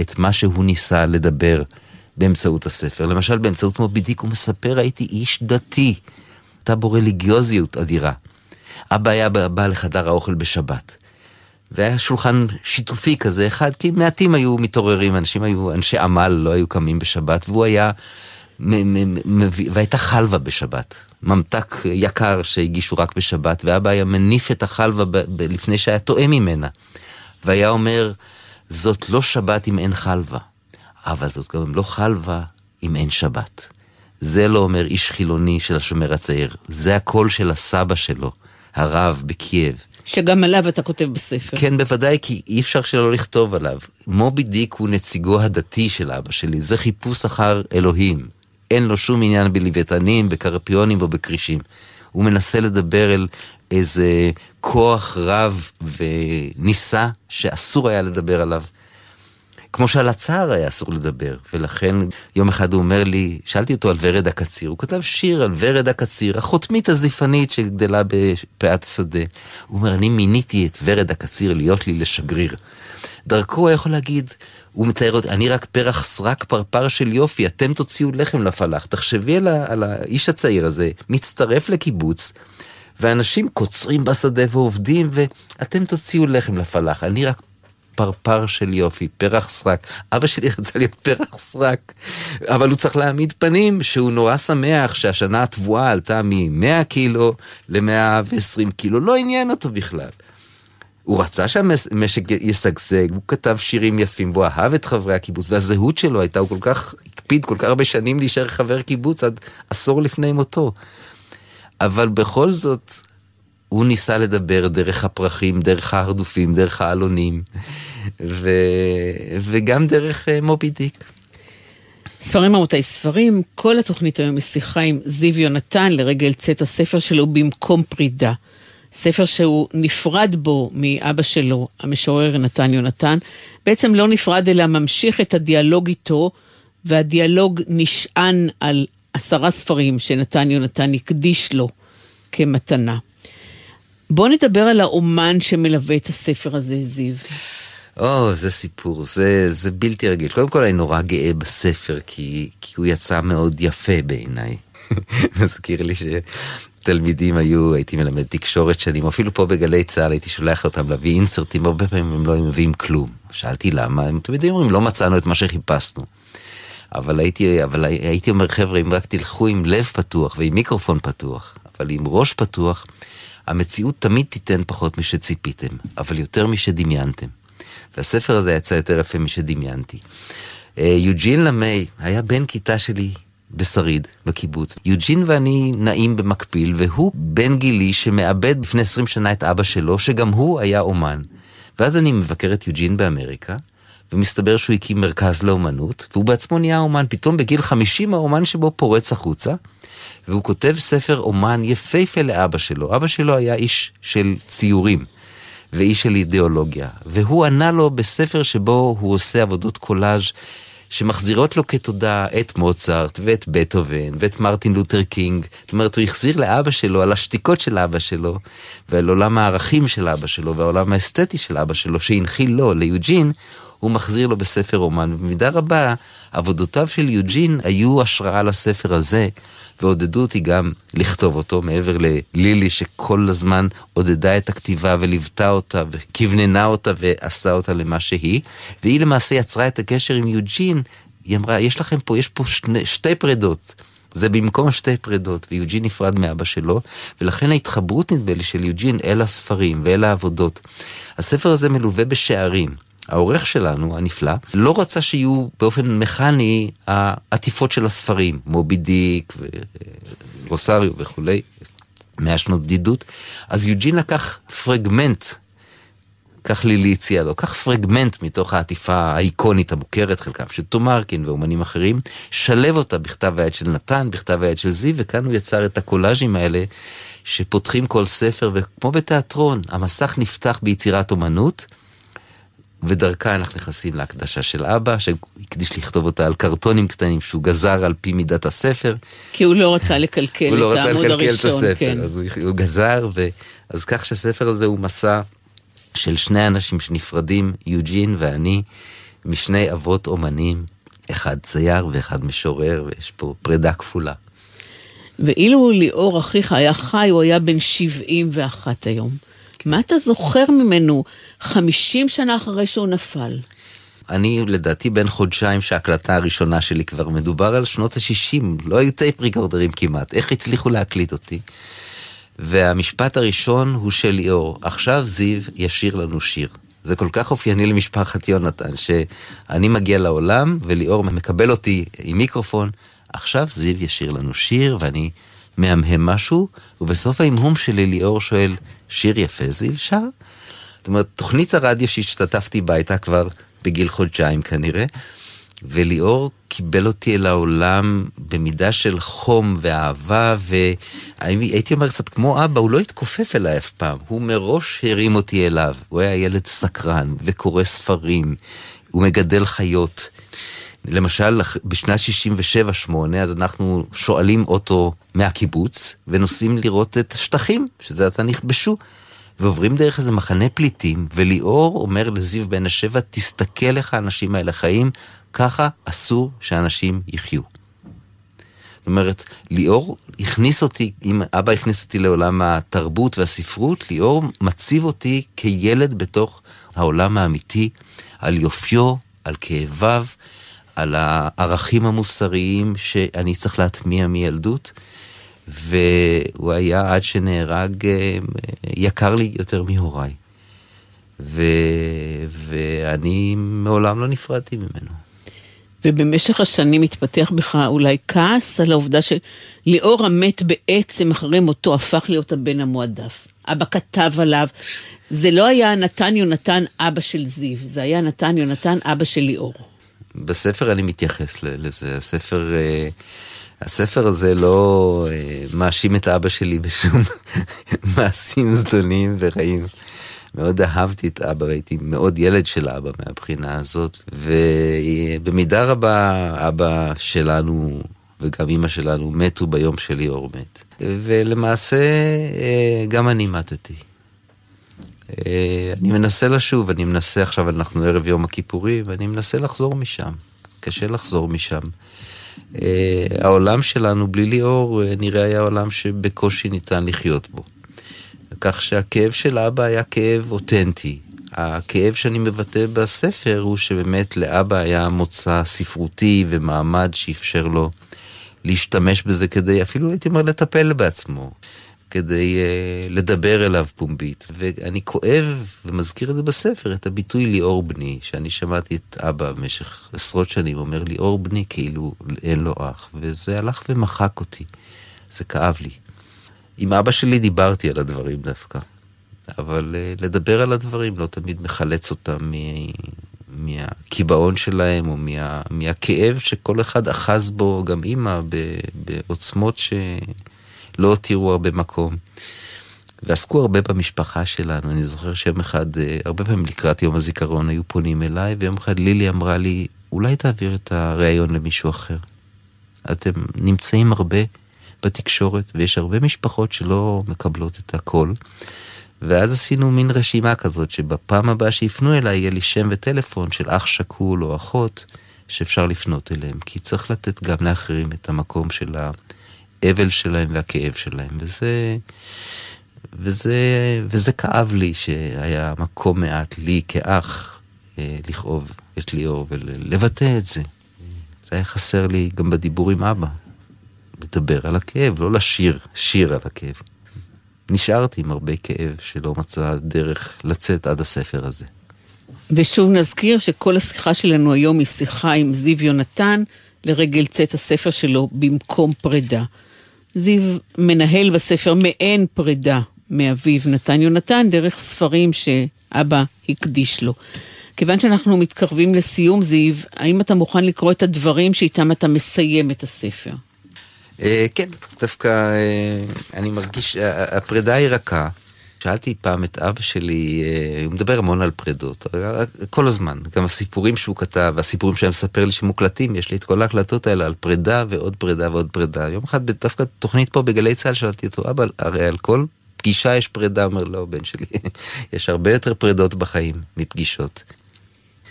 את מה שהוא ניסה לדבר באמצעות הספר. למשל, באמצעות מובי דיק הוא מספר, הייתי איש דתי. אתה בורא רליגיוזיות אדירה. אבא היה בא לחדר האוכל בשבת. והיה שולחן שיתופי כזה אחד, כי מעטים היו מתעוררים, אנשים היו, אנשי עמל לא היו קמים בשבת, והוא היה, והייתה חלווה בשבת. ממתק יקר שהגישו רק בשבת, ואבא היה מניף את החלווה לפני שהיה טועה ממנה. והיה אומר, זאת לא שבת אם אין חלווה, אבל זאת גם לא חלווה אם אין שבת. זה לא אומר איש חילוני של השומר הצעיר, זה הקול של הסבא שלו, הרב בקייב. שגם עליו אתה כותב בספר. כן, בוודאי, כי אי אפשר שלא לכתוב עליו. מובי דיק הוא נציגו הדתי של אבא שלי, זה חיפוש אחר אלוהים. אין לו שום עניין בלוויתנים, בקרפיונים או בקרישים. הוא מנסה לדבר אל איזה כוח רב וניסה שאסור היה לדבר עליו. כמו שעל הצער היה אסור לדבר, ולכן יום אחד הוא אומר לי, שאלתי אותו על ורד הקציר, הוא כתב שיר על ורד הקציר, החותמית הזיפנית שגדלה בפאת שדה. הוא אומר, אני מיניתי את ורד הקציר להיות לי לשגריר. דרכו הוא יכול להגיד, הוא מתאר אותי, אני רק פרח סרק פרפר של יופי, אתם תוציאו לחם לפלח, תחשבי על, ה, על האיש הצעיר הזה, מצטרף לקיבוץ, ואנשים קוצרים בשדה ועובדים, ואתם תוציאו לחם לפלח, אני רק פרפר של יופי, פרח סרק. אבא שלי רצה להיות פרח סרק, אבל הוא צריך להעמיד פנים שהוא נורא שמח שהשנה התבועה עלתה מ-מאה קילו ל-מאה ועשרים קילו, לא עניין אותו בכלל. הוא רצה שהמשק יסגזג, הוא כתב שירים יפים, הוא אהב את חברי הקיבוץ, והזהות שלו הייתה, הוא כל כך הקפיד, כל כך הרבה שנים להישאר חבר קיבוץ, עד עשור לפני מותו. אבל בכל זאת, הוא ניסה לדבר דרך הפרחים, דרך ההרדופים, דרך העלונים, ו... וגם דרך מובי דיק. ספרים עמותי ספרים, כל התוכנית היום משיחה עם זיו יונתן, לרגל צאת הספר שלו במקום פרידה. ספר שהוא נפרד בו מאבא שלו, המשורר נתן יונתן, בעצם לא נפרד אלא ממשיך את הדיאלוג איתו, והדיאלוג נשען על עשרה ספרים שנתן יונתן הקדיש לו כמתנה. בוא נדבר על האומן שמלווה את הספר הזה, זיו. או, זה סיפור, זה, זה בלתי רגיל. קודם כל, אני נורא גאה בספר, כי, כי הוא יצא מאוד יפה בעיניי. מזכיר לי ש... תלמידים היו, הייתי מלמד תקשורת שנים, אפילו פה בגלי צהל הייתי שולח אותם להביא אינסרטים, הרבה פעמים הם לא מביאים כלום. שאלתי למה, הם תמיד אומרים, לא מצאנו את מה שחיפשנו. אבל הייתי, אבל הייתי אומר, חבר'ה, אם רק תלכו עם לב פתוח ועם מיקרופון פתוח, אבל עם ראש פתוח, המציאות תמיד תיתן פחות משציפיתם, אבל יותר משדמיינתם. והספר הזה יצא יותר יפה משדמיינתי. יוג'ין למאי היה בן כיתה שלי, בשריד, בקיבוץ. יוג'ין ואני נעים במקביל, והוא בן גילי שמאבד לפני עשרים שנה את אבא שלו, שגם הוא היה אומן. ואז אני מבקר את יוג'ין באמריקה, ומסתבר שהוא הקים מרכז לאומנות, והוא בעצמו נהיה אומן. פתאום בגיל חמישים האומן שבו פורץ החוצה, והוא כותב ספר אומן יפהפה לאבא שלו. אבא שלו היה איש של ציורים, ואיש של אידיאולוגיה, והוא ענה לו בספר שבו הוא עושה עבודות קולאז' שמחזירות לו כתודה את מוצרט ואת בטהובן ואת מרטין לותר קינג. זאת אומרת, הוא יחזיר לאבא שלו על השתיקות של אבא שלו ועל עולם הערכים של אבא שלו והעולם האסתטי של אבא שלו שהנחיל לו, ליוג'ין, הוא מחזיר לו בספר אומן. ובמידה רבה, עבודותיו של יוג'ין היו השראה לספר הזה, ועודדו אותי גם לכתוב אותו, מעבר ללילי שכל הזמן עודדה את הכתיבה ולבטה אותה וכווננה אותה ועשה אותה למה שהיא, והיא למעשה יצרה את הקשר עם יוג'ין. היא אמרה, יש לכם פה, יש פה שני, שתי פרדות, זה במקום שתי פרדות, ויוג'ין נפרד מאבא שלו, ולכן ההתחברות נדמה לי של יוג'ין אל הספרים ואל העבודות. הספר הזה מלווה בשערים. העורך שלנו, הנפלא, לא רצה שיהיו באופן מכני העטיפות של הספרים, מובי דיק ורוסריו וכו', מאה שנות בדידות. אז יוג'ין לקח פרגמנט, כך לילי הציעה לו, לקח פרגמנט מתוך העטיפה האיקונית המוכרת, חלקם של תום הרקין ואומנים אחרים, שלב אותה בכתב היד של נתן, בכתב היד של זיו, וכאן הוא יצר את הקולאז'ים האלה, שפותחים כל ספר, וכמו בתיאטרון, המסך נפתח ביצירת אומנות, ודרכה אנחנו נכנסים להקדשה של אבא, שהקדיש לכתוב אותה על קרטונים קטנים, שהוא גזר על פי מידת הספר. כי הוא לא רצה לקלקל את העמוד הראשון. הוא לא רצה לקלקל את הספר, כן. אז הוא, הוא גזר, ו... אז כך שהספר הזה הוא מסע של שני אנשים שנפרדים, יוג'ין ואני, משני אבות אומנים, אחד צייר ואחד משורר, ויש פה פרידה כפולה. ואילו ליאור אחיך היה חי, הוא היה בן שבעים ואחת היום. מה אתה זוכר ממנו חמישים שנה אחרי שהוא נפל? אני לדעתי בין חודשיים שההקלטה הראשונה שלי, כבר מדובר על שנות ה-שישים, לא היו טייפ ריקורדרים כמעט, איך הצליחו להקליט אותי? והמשפט הראשון הוא של ליאור, עכשיו זיו ישיר לנו שיר. זה כל כך אופייני למשפחת יונתן, שאני מגיע לעולם וליאור מקבל אותי עם מיקרופון, עכשיו זיו ישיר לנו שיר ואני... מהמהם משהו, ובסוף ההמהום שלי ליאור שואל, שיר יפה זיו שר? זאת אומרת, תוכנית הרדיו שהשתתפתי בה הייתה כבר בגיל חודשיים כנראה, וליאור קיבל אותי אל העולם במידה של חום ואהבה, והייתי אומר קצת כמו אבא, הוא לא התכופף אליי אף פעם, הוא מראש הרים אותי אליו, הוא היה ילד סקרן וקורא ספרים, הוא מגדל חיות. למשל, בשנה שישים ושבע שמונה, אז אנחנו שואלים אותו מהקיבוץ, ונוסעים לראות את השטחים, שזה עתה נכבשו, ועוברים דרך איזה מחנה פליטים, וליאור אומר לזיו בן השבע, תסתכל לך האנשים האלה חיים, ככה אסור שאנשים יחיו. זאת אומרת, ליאור הכניס אותי, אם אבא הכניס אותי לעולם התרבות והספרות, ליאור מציב אותי כילד בתוך העולם האמיתי, על יופיו, על כאביו, על הערכים המוסריים שאני צריך להטמיע מילדות, והוא היה עד שנהרג יקר לי יותר מהוריי, ו... ואני מעולם לא נפרדתי ממנו. ובמשך השנים התפתח בך אולי כעס על העובדה שליאור המת בעצם אחרי מותו הפך להיות הבן המועדף. אבא כתב עליו, זה לא היה נתן יונתן אבא של זיו, זה היה נתן יונתן אבא של ליאור. בספר אני מתייחס לזה, הספר, הספר הזה לא מאשים את אבא שלי בשום מעשים זדוניים ורעים. מאוד אהבתי את אבא, הייתי מאוד ילד של אבא מהבחינה הזאת, ובמידה רבה אבא שלנו וגם אמא שלנו מתו ביום שליאור מת, ולמעשה גם אני מתתי. אני מנסה לשוב, אני מנסה עכשיו, אנחנו ערב יום הכיפורים, ואני מנסה לחזור משם, קשה לחזור משם. העולם שלנו בלי ליאור נראה היה עולם שבקושי ניתן לחיות בו. כך שהכאב של אבא היה כאב אותנטי. הכאב שאני מבטא בספר הוא שבאמת לאבא היה מוצא ספרותי ומעמד שאפשר לו להשתמש בזה כדי, אפילו הייתי אומר לטפל בעצמו, כדי uh, לדבר אליו פומבית. ואני כואב ומזכיר את זה בספר, את הביטוי ליאור בני, שאני שמעתי את אבא במשך עשרות שנים, אומר ליאור בני כאילו אין לו אח, וזה הלך ומחק אותי, זה כאב לי. עם אבא שלי דיברתי על הדברים דווקא, אבל לדבר על הדברים לא תמיד מחלץ אותם מהכיבעון שלהם, או מה, מהכאב שכל אחד אחז בו, גם אמא, בעוצמות שלא הותירו הרבה מקום. ועסקו הרבה במשפחה שלנו, אני זוכר שיום אחד, הרבה פעמים לקראת יום הזיכרון, היו פונים אליי, ויום אחד לילי אמרה לי, אולי תעביר את הרעיון למישהו אחר. אתם נמצאים הרבה בתקשורת, ויש הרבה משפחות שלא מקבלות את הכל, ואז עשינו מין רשימה כזאת, שבפעם הבאה שיפנו אליי, יהיה לי שם וטלפון של אח שקול או אחות, שאפשר לפנות אליהם, כי צריך לתת גם לאחרים את המקום של האבל שלהם והכאב שלהם, וזה, וזה, וזה כאב לי, שהיה מקום מעט לי כאח, לכאוב את ליאור ולבטא את זה. זה היה חסר לי גם בדיבור עם אבא. לדבר על הכאב, לא לשיר, שיר על הכאב. נשארתי עם הרבה כאב שלא מצא דרך לצאת עד הספר הזה. ושוב נזכיר שכל השיחה שלנו היום היא שיחה עם זיו יונתן, לרגל צאת הספר שלו במקום פרידה. זיו מנהל בספר מעין פרידה מאביו נתן יונתן, דרך ספרים שאבא הקדיש לו. כיוון שאנחנו מתקרבים לסיום, זיו, האם אתה מוכן לקרוא את הדברים שאיתם אתה מסיים את הספר? כן, דווקא אני מרגיש, הפרידה היא רכה. שאלתי פעם את אבא שלי, הוא מדבר המון על פרידות, כל הזמן, גם הסיפורים שהוא כתב, הסיפורים שהם מספר לי שמוקלטים, יש לי את כל ההקלטות האלה על פרידה ועוד פרידה ועוד פרידה. יום אחד דווקא תוכנית פה בגלי צהל, שאלתי אותו, אבא, הרי על כל פגישה יש פרידה? אומר, לא, בן שלי, יש הרבה יותר פרידות בחיים מפגישות.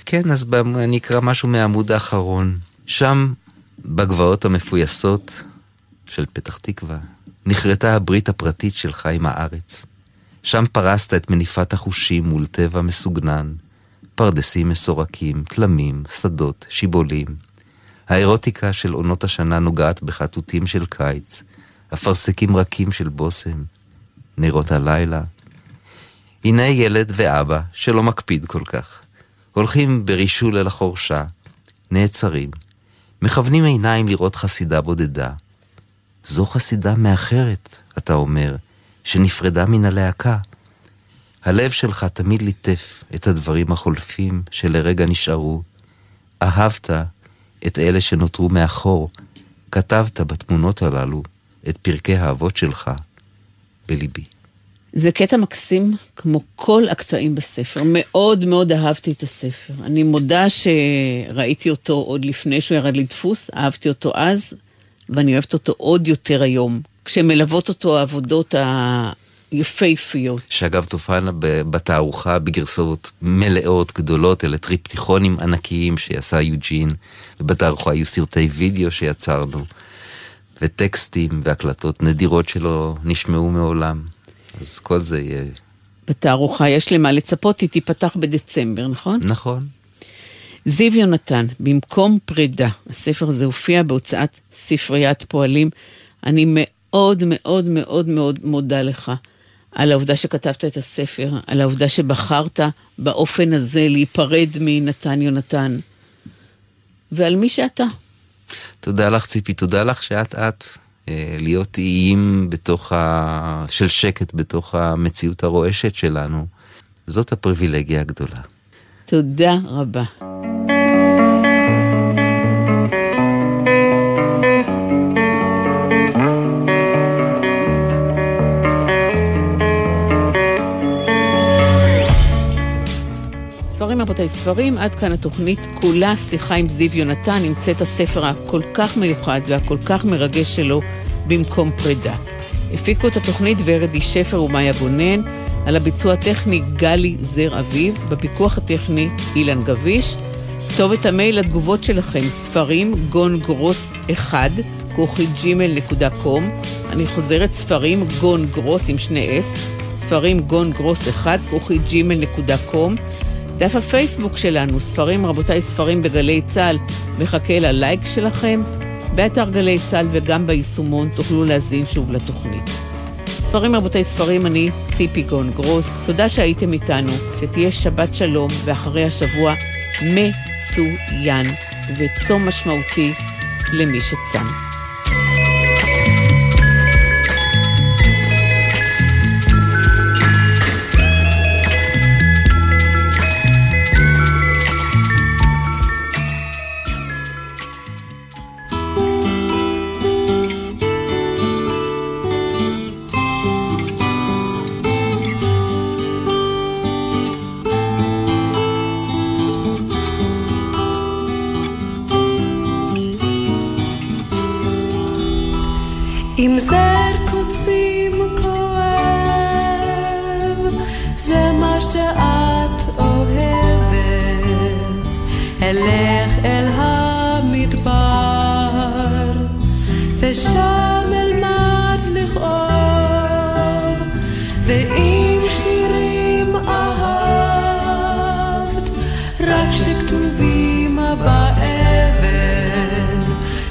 כן, אז אני אקרא משהו מהעמוד האחרון. שם, בגבעות המפויסות, של פתח תקווה, נכרתה הברית הפרטית שלך עם הארץ. שם פרסת את מניפת החושים מול טבע מסוגנן, פרדסים מסורקים, תלמים, שדות, שיבולים. האירוטיקה של עונות השנה נוגעת בחטוטים של קיץ, אפרסקים רכים של בוסם, נרות הלילה. הנה ילד ואבא שלא מקפיד כל כך. הולכים ברישול אל החורשה, נעצרים, מכוונים עיניים לראות חסידה בודדה. זו חסידה מאחרת, אתה אומר, שנפרדה מן הלהקה. הלב שלך תמיד ליטף את הדברים החולפים שלרגע נשארו. אהבת את אלה שנותרו מאחור. כתבת בתמונות הללו את פרקי האבות שלך בליבי. זה קטע מקסים, כמו כל הקטעים בספר. מאוד מאוד אהבתי את הספר. אני מודה שראיתי אותו עוד לפני שהוא ירד לדפוס, אהבתי אותו אז, ואני אוהבת אותו עוד יותר היום. כשמלוות אותו העבודות היפהפיות. שאגב תופענה בתערוכה בגרסאות מלאות גדולות, אלה טריפטיכונים ענקיים שעשה יוג'ין, ובתערוכה היו סרטי וידאו שיצרנו, וטקסטים והקלטות נדירות שלא נשמעו מעולם. אז כל זה יהיה... בתערוכה יש למה לצפות, היא תיפתח בדצמבר, נכון? נכון. זיו יונתן, במקום פרידה, הספר הזה הופיע בהוצאת ספריית פועלים. אני מאוד מאוד מאוד מאוד מודה לך על העובדה שכתבת את הספר, על העובדה שבחרת באופן הזה להיפרד מנתן יונתן, ועל מי שאתה. תודה לך ציפי, תודה לך שאת את... להיות איים בתוך ה... של שקט בתוך המציאות הרועשת שלנו. זאת הפריבילגיה הגדולה. תודה רבה. ספרים רבותיי ספרים, עד כאן התוכנית כולה שיחה עם זיו יונתן, נמצאת הספר הכל כך מיוחד והכל כך מרגש שלו, במקום פרידה. הפיקו את התוכנית ורדי שפר ומאיה גונן, על הביצוע הטכני גלי זוהר אביב, בפיקוח הטכני אילן גביש. כתובת המייל לתגובות שלכם ספרים גון גרוס אחת כוכית ג'ימייל נקודה קום. אני חוזרת ספרים גון גרוס עם שני אס, ספרים גון גרוס אחת כוכית ג'ימייל נקודה קום. דף הפייסבוק שלנו, ספרים רבותיי ספרים בגלי צהל, מחכה ללייק שלכם, באתר גלי צהל וגם ביישומון תוכלו להזין שוב לתוכנית. ספרים רבותיי ספרים, אני ציפי גון-גרוס, תודה שהייתם איתנו, שתהיה שבת שלום ואחרי השבוע מצוין וצום משמעותי למי שצם.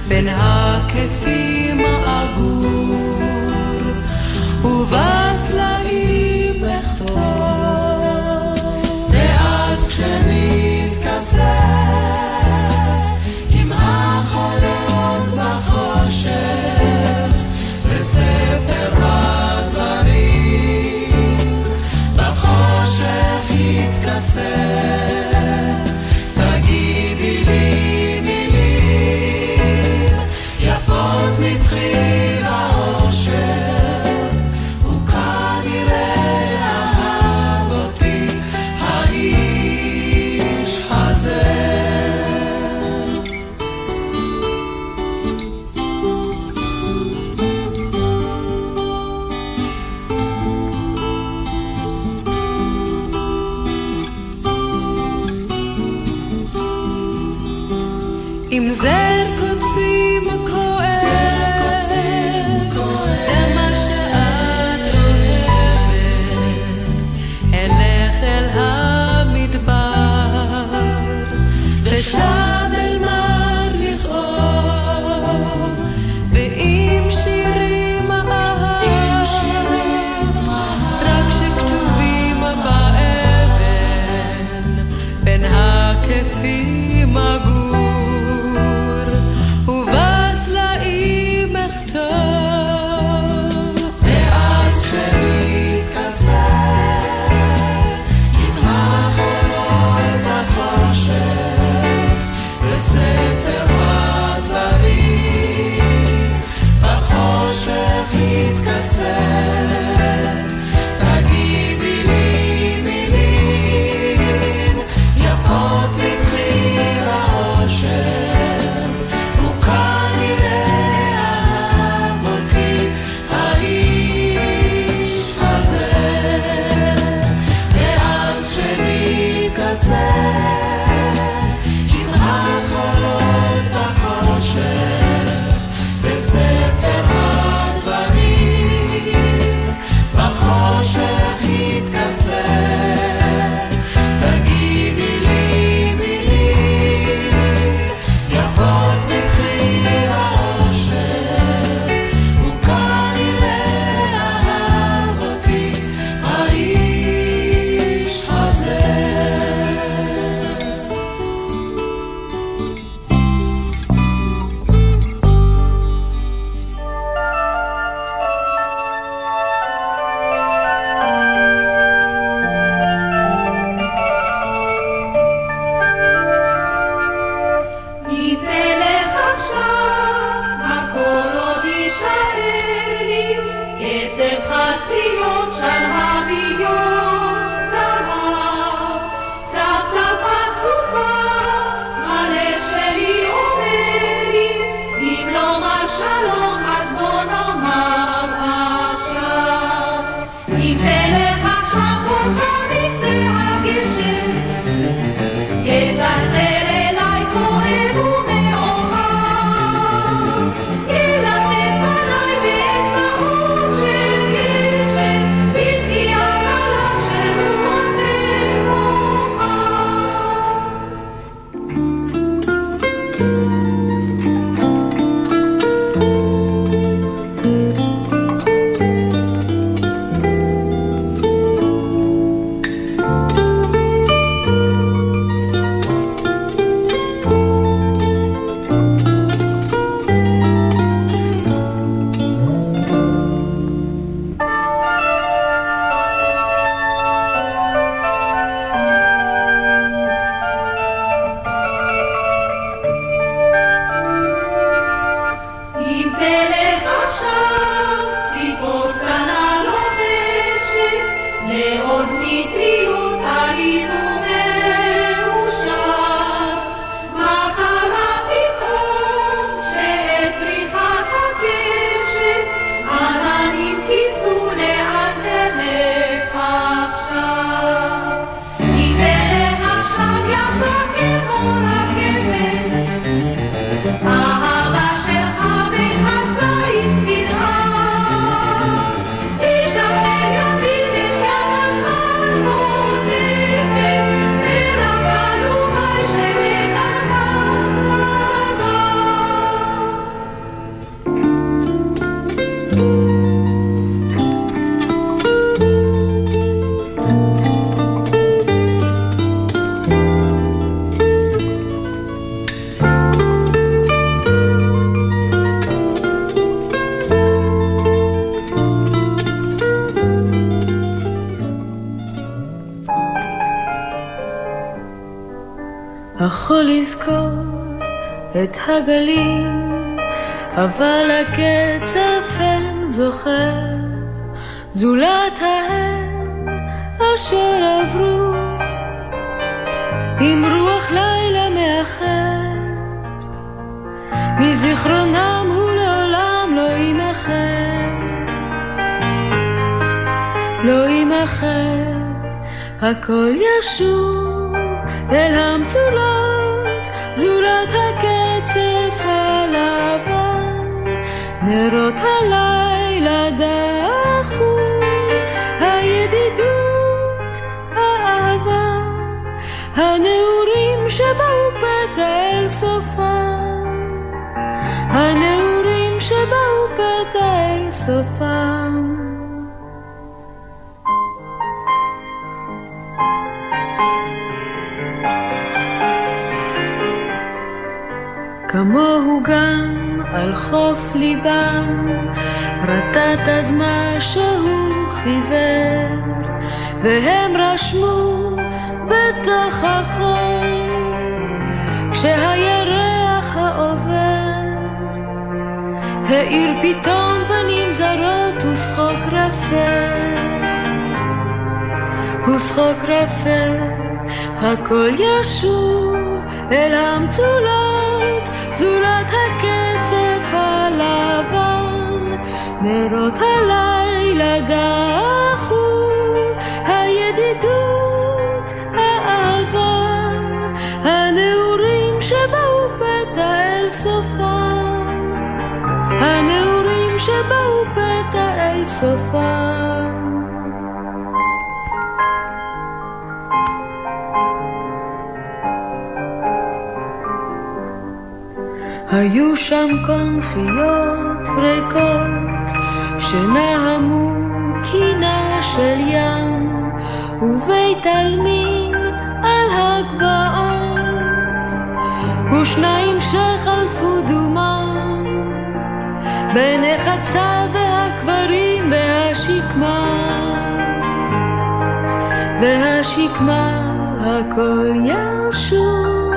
בין הכיפים עגור יכול לזכור את הגלים, אבל הקצף אין זוכר, זולת ההם אשר עברו, עם רוח לילה מאחר, מזיכרונם הוא לעולם לא יימחר, לא יימחר. הכל ישוב אל המצולות, זולת הקצף הלבן, נרות הלילה דחו, הידידות, האהבה, הנעורים שבאו פתע אל סופם, הנעורים שבאו פתע אל סופם. כמוהו גם על חוף ליבם, רטט אז מה שהוא חיוור, והם רשמו בתוך החול, כשהירח העובר, העיר פתאום פנים זרות ושחוק רפה, ושחוק רפה. הכל ישוב אל המצולות, זולת הקצף הלבן, נרות הלילה דחו, הידידות, האהבה, הנעורים שבאו פתע אל סופם, הנעורים שבאו פתע אל סופם. היו שם קונכיות ריקות שנהמו קינה של ים, ובית עלמין על הגבעות, ושניים שחלפו דומם בין החצה והקברים והשקמה, והשקמה. הכל ישוב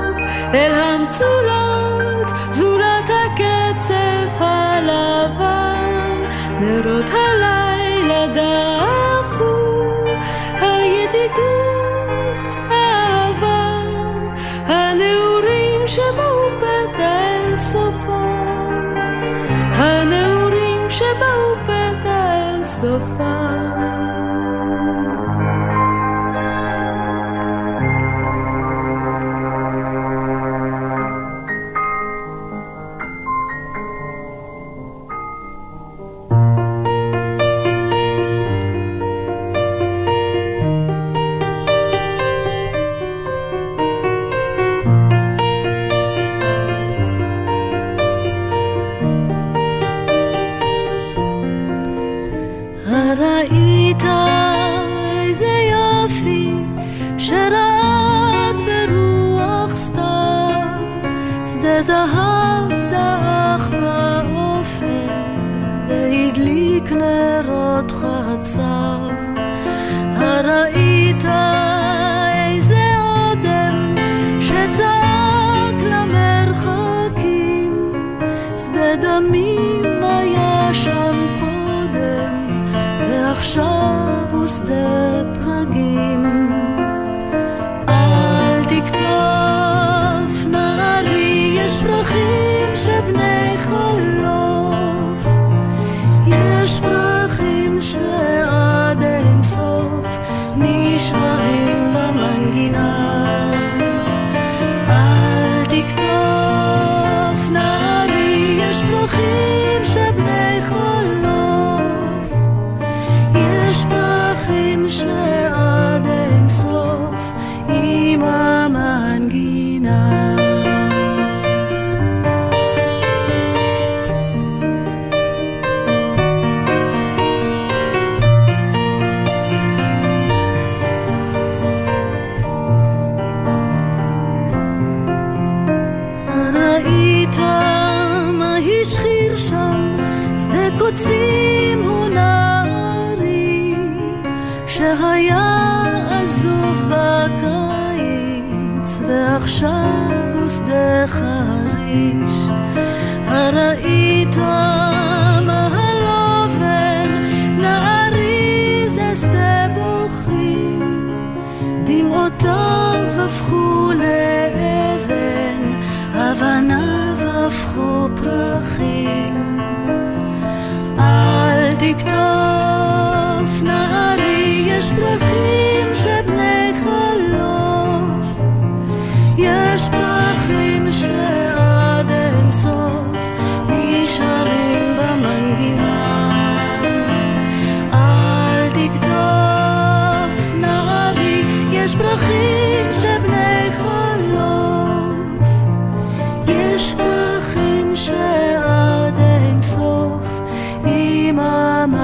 אל המצולות, זולת הקצף הלבן, נרות הלילה דחו, הידידות, האהבה, הנעורים שבאו פתע אל סופם, הנעורים שבאו פתע אל סופם. שהיה עזוב בקיץ ועכשיו ידך הריש, הראית מהלובן, נעריז אשדה בוכי, דמעותיו הפכו לאבן, אבניו הפכו פרחים. אל תקטוף נערי, יש פרחים שבני חלוף, יש פרחים שעד אין סוף נשארים במנגינה. אל תקטוף נערי, יש פרחים שבני חלוף, יש פרחים שעד אין סוף המנגינה.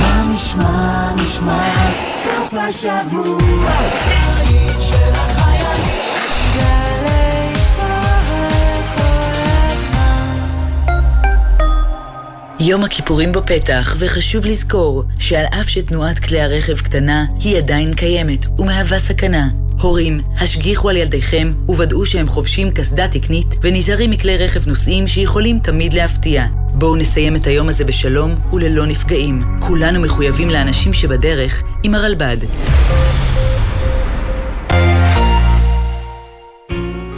מה נשמע, נשמע סוף השבוע העית של החיילים גלי צהל כל הזמן. יום הכיפורים בפתח, וחשוב לזכור שעל אף שתנועת כלי הרכב קטנה היא עדיין קיימת ומהווה סכנה. הורים, השגיחו על ילדיכם וודאו שהם חובשים קסדה תקנית ונזהרים מכלי רכב נוסעים שיכולים תמיד להפתיע. בואו נסיים את היום הזה בשלום וללא נפגעים. כולנו מחויבים לאנשים שבדרך עם הרלב"ד.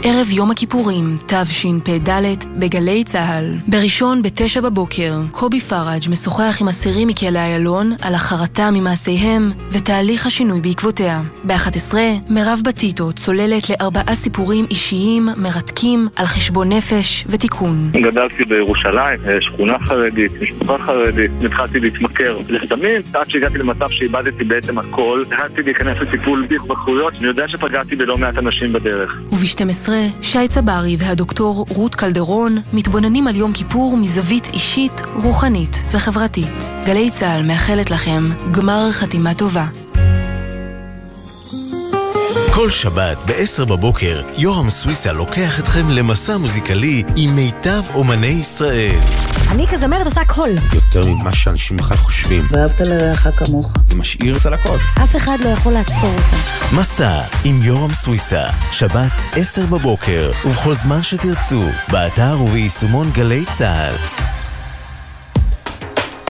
ערב יום הכיפורים, תשפ"ד, בגלי צהל. בראשון בתשע בבוקר, קובי פראג' משוחח עם אסירים מכלא איילון על החרטה ממעשיהם ותהליך השינוי בעקבותיה. ב-אחת עשרה, מירב בטיטו צוללת לארבעה סיפורים אישיים מרתקים על חשבון נפש ותיקון. גדלתי בירושלים, שכונה חרדית, משפחה חרדית, התחלתי להתמכר לסמים, עד שהגעתי למצב שאיבדתי בעצם הכל, התחלתי להיכנס לטיפול בהתמכרויות, אני יודע שפגעתי בלא מעט אנשים בדרך. וב-שתים עשרה שי צברי והדוקטור רות קלדרון מתבוננים על יום כיפור מזווית אישית, רוחנית וחברתית. גלי צהל מאחלת לכם גמר חתימה טובה. כל שבת ב-עשר בבוקר יורם סוויסה לוקח אתכם למסע מוזיקלי עם מיטב אומני ישראל. אני כזמרת עושה הכל. יותר ממה שאנשים בכלל חושבים. ואהבת לרעך כמוך. זה משאיר צלקות. אף אחד לא יכול לעצור אותה. מסע עם יורם סוויסה. שבת עשר בבוקר ובכל זמן שתרצו. באתר וביישומון גלי צהל.